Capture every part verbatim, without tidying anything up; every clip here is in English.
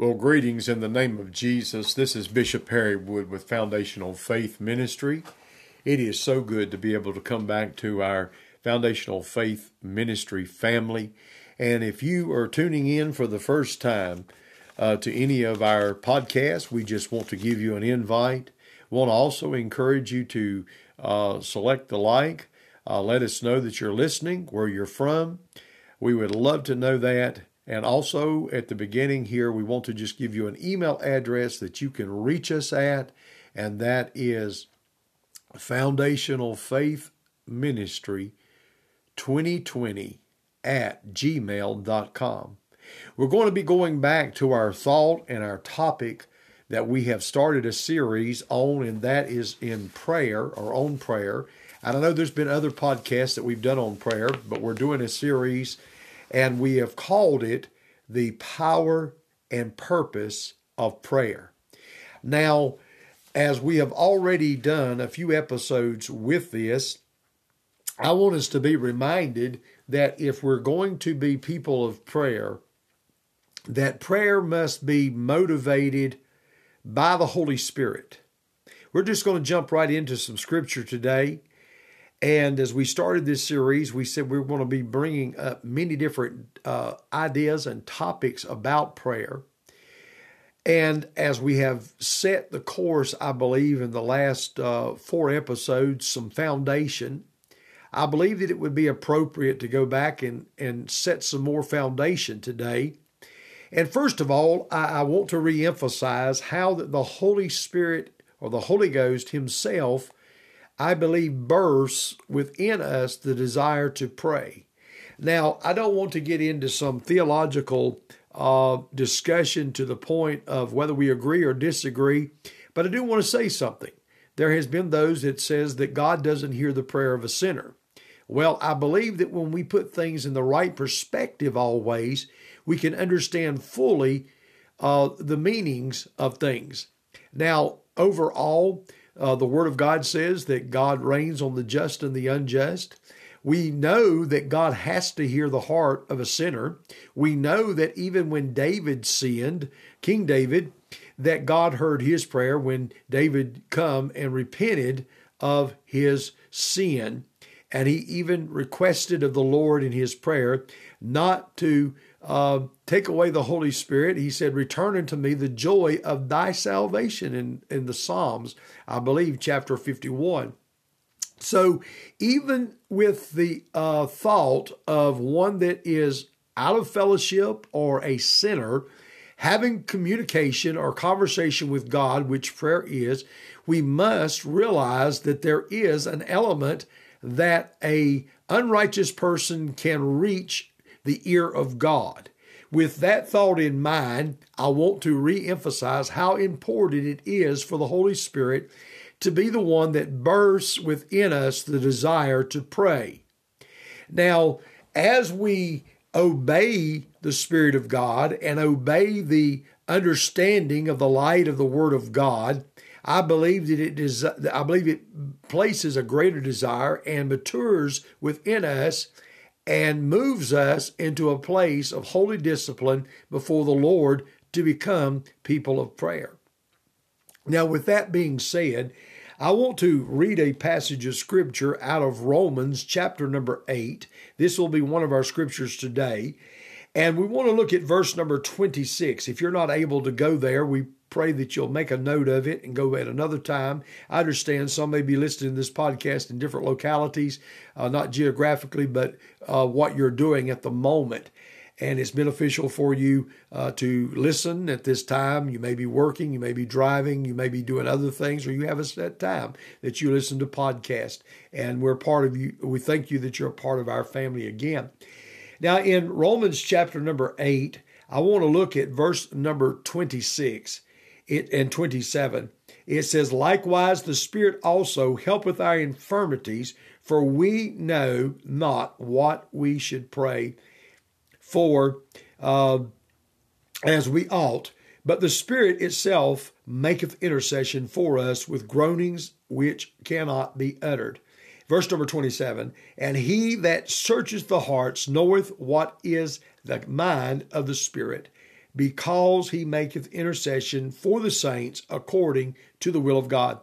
Well, greetings in the name of Jesus. This is Bishop Perrywood with Foundational Faith Ministry. It is so good to be able to come back to our Foundational Faith Ministry family. And if you are tuning in for the first time uh, to any of our podcasts, we just want to give you an invite. We want to also encourage you to uh, select the like. Uh, let us know that you're listening, where you're from. We would love to know that. And also, at the beginning here, we want to just give you an email address that you can reach us at, and that is foundational faith ministry twenty twenty at gmail dot com. We're going to be going back to our thought and our topic that we have started a series on, and that is in prayer, or on prayer. And I know there's been other podcasts that we've done on prayer, but we're doing a series, and we have called it the power and purpose of prayer. Now, as we have already done a few episodes with this, I want us to be reminded that if we're going to be people of prayer, that prayer must be motivated by the Holy Spirit. We're just going to jump right into some scripture today. And as we started this series, we said we we're going to be bringing up many different uh, ideas and topics about prayer. And as we have set the course, I believe, in the last uh, four episodes, some foundation, I believe that it would be appropriate to go back and, and set some more foundation today. And first of all, I, I want to reemphasize how that the Holy Spirit, or the Holy Ghost himself, I believe, bursts within us the desire to pray. Now, I don't want to get into some theological uh, discussion to the point of whether we agree or disagree, but I do want to say something. There has been those that says that God doesn't hear the prayer of a sinner. Well, I believe that when we put things in the right perspective always, we can understand fully uh, the meanings of things. Now, overall, Uh, the Word of God says that God reigns on the just and the unjust. We know that God has to hear the heart of a sinner. We know that even when David sinned, King David, that God heard his prayer when David come and repented of his sin. And he even requested of the Lord in his prayer not to uh, take away the Holy Spirit. He said, return unto me the joy of thy salvation in, in the Psalms, I believe, chapter fifty-one. So even with the uh, thought of one that is out of fellowship or a sinner, having communication or conversation with God, which prayer is, we must realize that there is an element that a unrighteous person can reach the ear of God. With that thought in mind, I want to reemphasize how important it is for the Holy Spirit to be the one that bursts within us the desire to pray. Now, as we obey the Spirit of God and obey the understanding of the light of the Word of God, I believe that it is, I believe it places a greater desire and matures within us and moves us into a place of holy discipline before the Lord to become people of prayer. Now, with that being said, I want to read a passage of scripture out of Romans chapter number eight. This will be one of our scriptures today. And we want to look at verse number twenty-six. If you're not able to go there, we pray that you'll make a note of it and go at another time. I understand some may be listening to this podcast in different localities, uh, not geographically, but uh, what you're doing at the moment. And it's beneficial for you uh, to listen at this time. You may be working, you may be driving, you may be doing other things, or you have a set time that you listen to podcasts. And we're part of you. We thank you that you're a part of our family again. Now, in Romans chapter number eight, I want to look at verse number twenty-six. It, and twenty-seven, it says, likewise, the Spirit also helpeth our infirmities, for we know not what we should pray for uh, as we ought. But the Spirit itself maketh intercession for us with groanings which cannot be uttered. Verse number twenty-seven, and he that searcheth the hearts knoweth what is the mind of the Spirit, because he maketh intercession for the saints according to the will of God.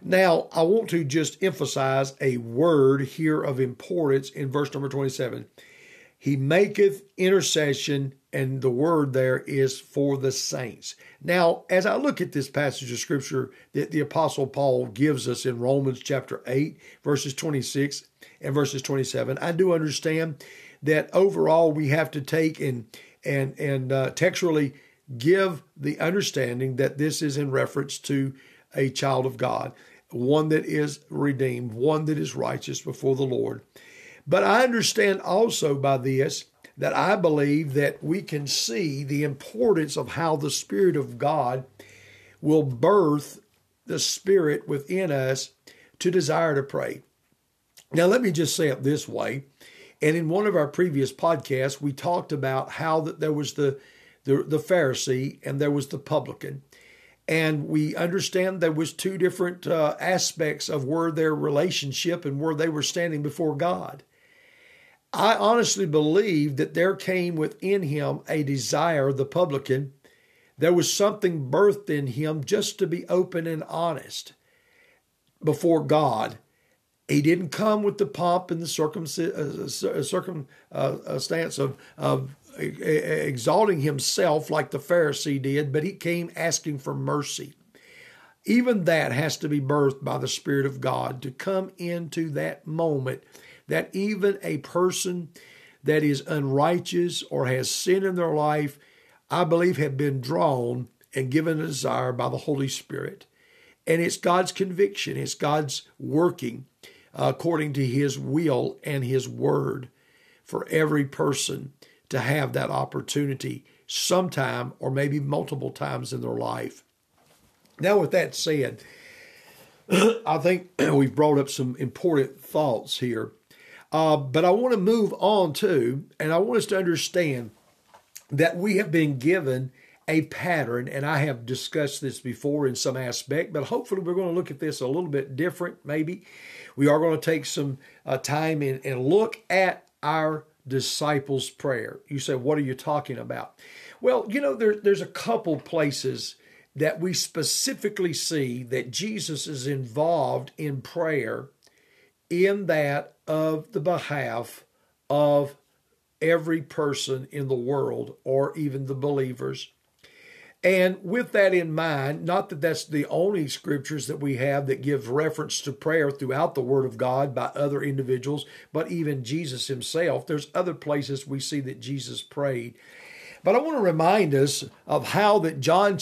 Now, I want to just emphasize a word here of importance in verse number twenty-seven. He maketh intercession, and the word there is for the saints. Now, as I look at this passage of Scripture that the Apostle Paul gives us in Romans chapter eight, verses twenty-six and verses twenty-seven, I do understand that overall we have to take and and and uh, textually give the understanding that this is in reference to a child of God, one that is redeemed, one that is righteous before the Lord. But I understand also by this that I believe that we can see the importance of how the Spirit of God will birth the Spirit within us to desire to pray. Now, let me just say it this way. And in one of our previous podcasts, we talked about how that there was the, the, the Pharisee and there was the publican. And we understand there was two different uh, aspects of where their relationship and where they were standing before God. I honestly believe that there came within him a desire, the publican. There was something birthed in him just to be open and honest before God. He didn't come with the pomp and the circumstance of, of exalting himself like the Pharisee did, but he came asking for mercy. Even that has to be birthed by the Spirit of God to come into that moment that even a person that is unrighteous or has sin in their life, I believe, have been drawn and given a desire by the Holy Spirit. And it's God's conviction. It's God's working according to his will and his word for every person to have that opportunity sometime or maybe multiple times in their life. Now, with that said, I think we've brought up some important thoughts here, uh, but I want to move on to, and I want us to understand that we have been given a pattern, and I have discussed this before in some aspect, but hopefully we're going to look at this a little bit different, maybe. We are going to take some uh, time in, and look at our disciples' prayer. You say, what are you talking about? Well, you know, there, there's a couple places that we specifically see that Jesus is involved in prayer in that of the behalf of every person in the world or even the believers. And with that in mind, not that that's the only scriptures that we have that give reference to prayer throughout the Word of God by other individuals, but even Jesus himself. There's other places we see that Jesus prayed. But I want to remind us of how that John,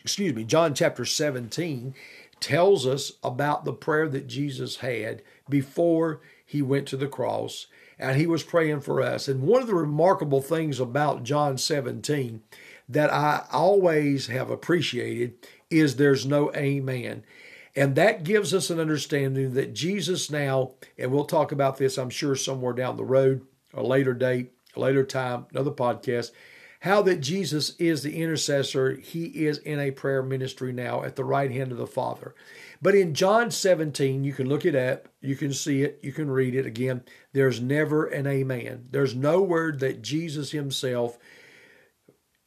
excuse me, John chapter seventeen tells us about the prayer that Jesus had before he went to the cross, and he was praying for us. And one of the remarkable things about John seventeen that I always have appreciated is there's no amen. And that gives us an understanding that Jesus now, and we'll talk about this, I'm sure, somewhere down the road, a later date, a later time, another podcast, how that Jesus is the intercessor. He is in a prayer ministry now at the right hand of the Father. But in John seventeen, you can look it up, you can see it, you can read it again. There's never an amen. There's no word that Jesus himself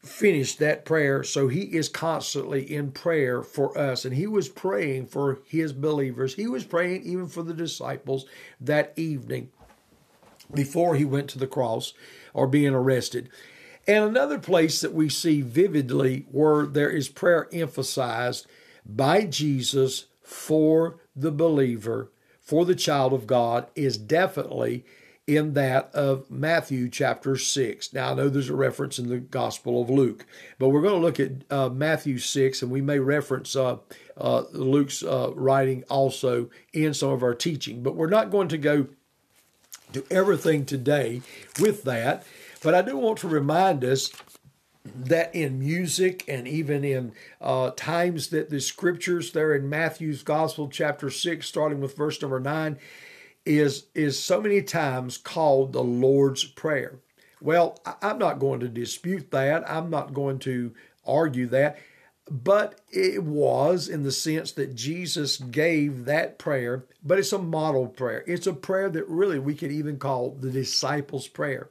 finished that prayer, so he is constantly in prayer for us, and he was praying for his believers. He was praying even for the disciples that evening before he went to the cross or being arrested. And another place that we see vividly where there is prayer emphasized by Jesus for the believer, for the child of God, is definitely in that of Matthew chapter six. Now, I know there's a reference in the Gospel of Luke, but we're going to look at uh, Matthew six, and we may reference uh, uh, Luke's uh, writing also in some of our teaching. But we're not going to go to everything today with that. But I do want to remind us that in music and even in uh, times that the scriptures there in Matthew's Gospel chapter six, starting with verse number nine, is is so many times called the Lord's Prayer. Well, I'm not going to dispute that. I'm not going to argue that. But it was in the sense that Jesus gave that prayer, but it's a model prayer. It's a prayer that really we could even call the disciples' prayer.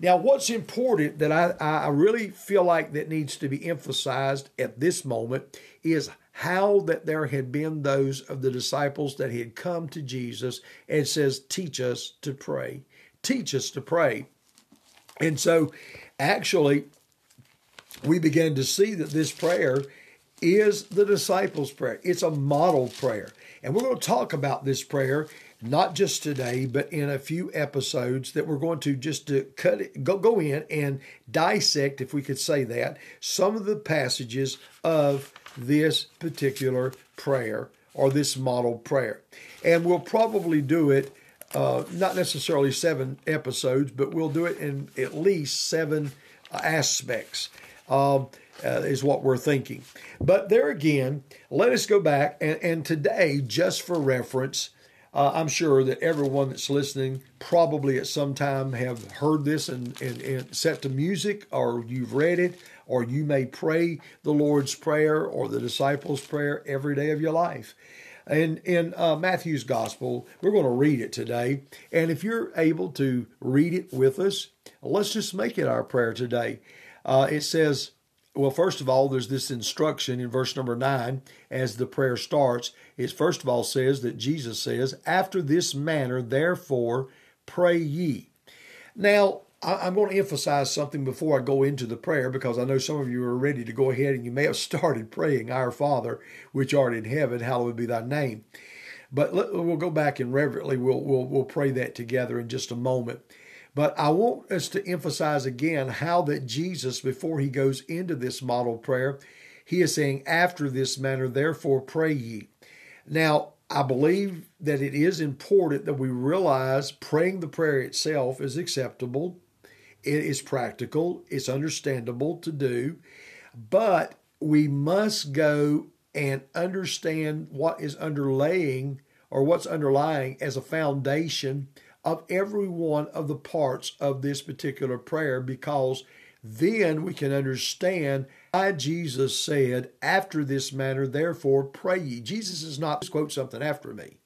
Now, what's important that I, I really feel like that needs to be emphasized at this moment is how that there had been those of the disciples that had come to Jesus and says, teach us to pray, teach us to pray. And so actually we began to see that this prayer is the disciples' prayer. It's a model prayer. And we're going to talk about this prayer, not just today, but in a few episodes that we're going to just to cut it, go, go in and dissect, if we could say that, some of the passages of this particular prayer or this model prayer. And we'll probably do it, uh, not necessarily seven episodes, but we'll do it in at least seven aspects. Um, Uh, is what we're thinking. But there again, let us go back. And, and today, just for reference, uh, I'm sure that everyone that's listening probably at some time have heard this and, and, and set to music, or you've read it, or you may pray the Lord's Prayer or the disciples' prayer every day of your life. And in uh, Matthew's gospel, we're going to read it today. And if you're able to read it with us, let's just make it our prayer today. Uh, it says, well, first of all, there's this instruction in verse number nine as the prayer starts. It first of all says that Jesus says, after this manner, therefore, pray ye. Now, I'm going to emphasize something before I go into the prayer, because I know some of you are ready to go ahead and you may have started praying, Our Father, which art in heaven, hallowed be thy name. But we'll go back and reverently, we'll, we'll, we'll pray that together in just a moment. But I want us to emphasize again how that Jesus, before he goes into this model prayer, he is saying, after this manner, therefore pray ye. Now, I believe that it is important that we realize praying the prayer itself is acceptable. It is practical. It's understandable to do. But we must go and understand what is underlaying or what's underlying as a foundation of every one of the parts of this particular prayer, because then we can understand why Jesus said, after this manner, therefore, pray ye. Jesus is not just quote something after me.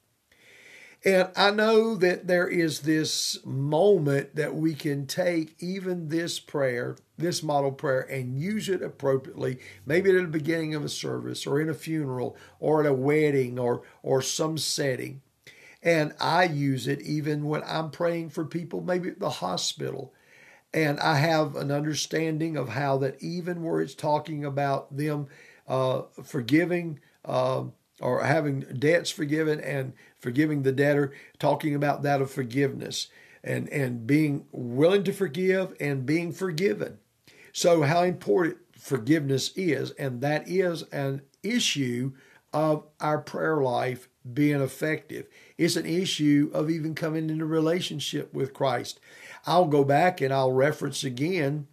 And I know that there is this moment that we can take even this prayer, this model prayer, and use it appropriately, maybe at the beginning of a service or in a funeral or at a wedding or, or some setting. And I use it even when I'm praying for people, maybe at the hospital. And I have an understanding of how that even where it's talking about them uh, forgiving uh, or having debts forgiven and forgiving the debtor, talking about that of forgiveness and, and being willing to forgive and being forgiven. So how important forgiveness is, and that is an issue of our prayer life being effective. It's an issue of even coming into relationship with Christ. I'll go back and I'll reference again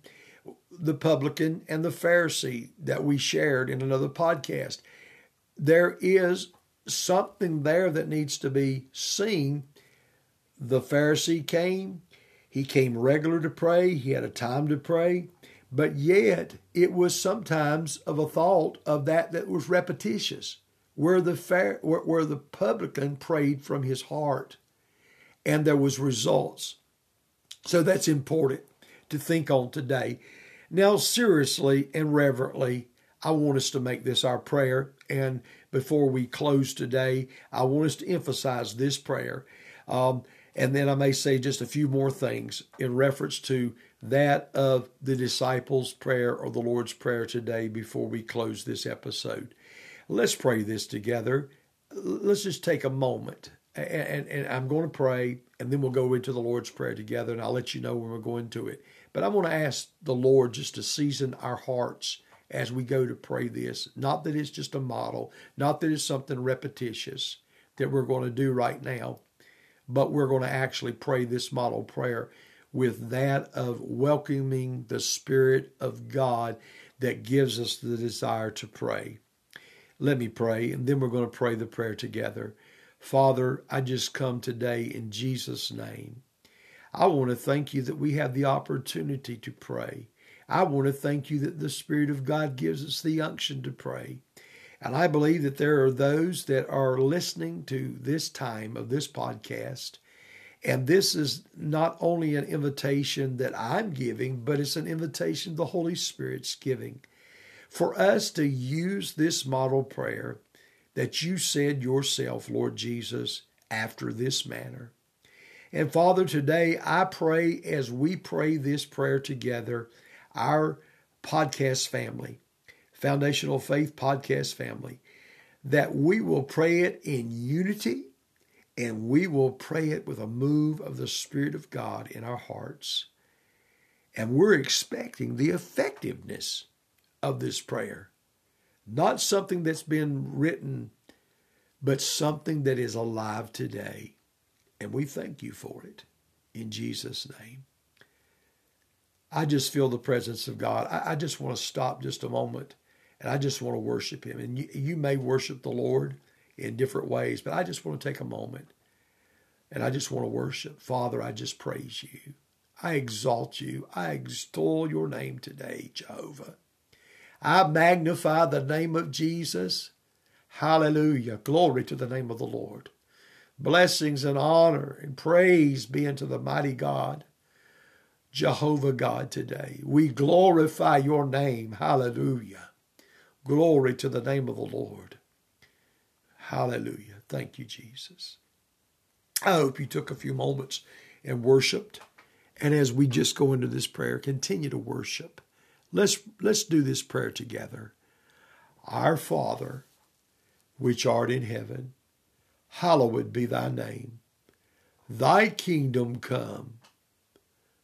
the publican and the Pharisee that we shared in another podcast. There is something there that needs to be seen. The Pharisee came, he came regular to pray, he had a time to pray, but yet it was sometimes of a thought of that that was repetitious. Where the, where the publican prayed from his heart, and there was results. So that's important to think on today. Now, seriously and reverently, I want us to make this our prayer. And before we close today, I want us to emphasize this prayer. Um, and then I may say just a few more things in reference to that of the disciples' prayer or the Lord's Prayer today before we close this episode. Let's pray this together. Let's just take a moment. And, and, and I'm going to pray, and then we'll go into the Lord's Prayer together, and I'll let you know when we're going to it. But I want to ask the Lord just to season our hearts as we go to pray this. Not that it's just a model, not that it's something repetitious that we're going to do right now, but we're going to actually pray this model prayer with that of welcoming the Spirit of God that gives us the desire to pray. Let me pray, and then we're going to pray the prayer together. Father, I just come today in Jesus' name. I want to thank you that we have the opportunity to pray. I want to thank you that the Spirit of God gives us the unction to pray. And I believe that there are those that are listening to this time of this podcast, And this is not only an invitation that I'm giving, but it's an invitation the Holy Spirit's giving for us to use this model prayer that you said yourself, Lord Jesus, after this manner. And Father, today I pray as we pray this prayer together, our podcast family, Foundational Faith podcast family, that we will pray it in unity. And we will pray it with a move of the Spirit of God in our hearts. And we're expecting the effectiveness of this prayer. Not something that's been written, but something that is alive today. And we thank you for it in Jesus' name. I just feel the presence of God. I, I just want to stop just a moment, and I just want to worship him. And you, you may worship the Lord in different ways, but I just want to take a moment and I just want to worship. Father, I just praise you. I exalt you. I extol your name today, Jehovah. I magnify the name of Jesus. Hallelujah. Glory to the name of the Lord. Blessings and honor and praise be unto the mighty God, Jehovah God today. We glorify your name. Hallelujah. Glory to the name of the Lord. Hallelujah. Thank you, Jesus. I hope you took a few moments and worshiped. And as we just go into this prayer, continue to worship. Let's, let's do this prayer together. Our Father, which art in heaven, hallowed be thy name. Thy kingdom come.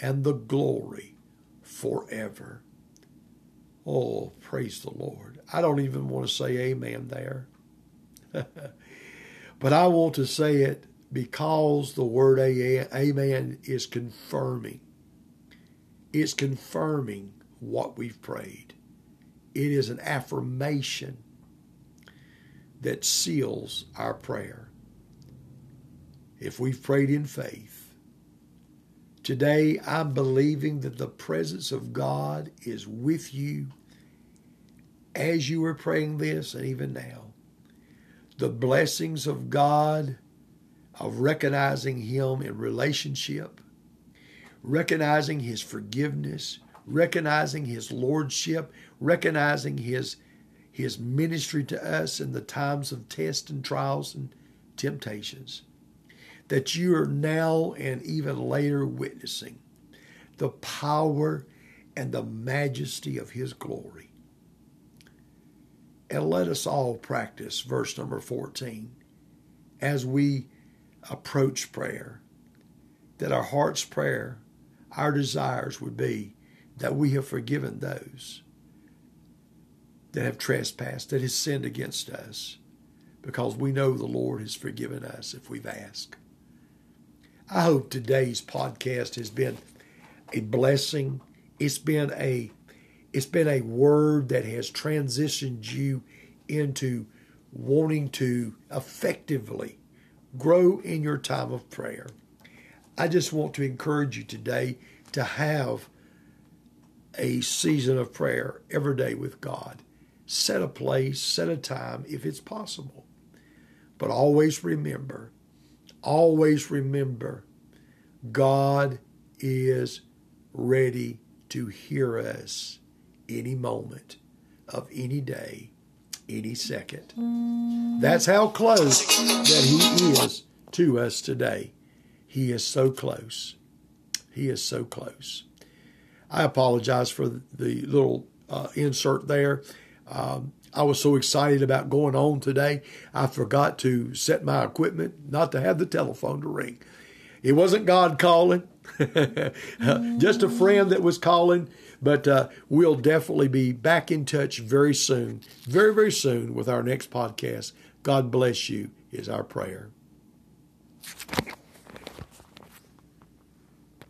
and the glory forever. Oh, praise the Lord. I don't even want to say amen there. But I want to say it because the word amen is confirming. It's confirming what we've prayed. It is an affirmation that seals our prayer. If we've prayed in faith, today I'm believing that the presence of God is with you as you were praying this and even now. The blessings of God, of recognizing him in relationship, recognizing his forgiveness, recognizing his lordship, recognizing his, his ministry to us in the times of tests and trials and temptations, that you are now and even later witnessing the power and the majesty of his glory. And let us all practice verse number fourteen as we approach prayer, that our heart's prayer, our desires would be that we have forgiven those that have trespassed, that have sinned against us, because we know the Lord has forgiven us if we've asked. I hope today's podcast has been a blessing. It's been a It's been a word that has transitioned you into wanting to effectively grow in your time of prayer. I just want to encourage you today to have a season of prayer every day with God. Set a place, set a time if it's possible. But always remember, always remember, God is ready to hear us. Any moment of any day, any second. That's how close that he is to us today. He is so close. He is so close. I apologize for the little uh, insert there. Um, I was so excited about going on today, I forgot to set my equipment, not to have the telephone to ring. It wasn't God calling, just a friend that was calling. But uh, we'll definitely be back in touch very soon, very, very soon with our next podcast. God bless you is our prayer.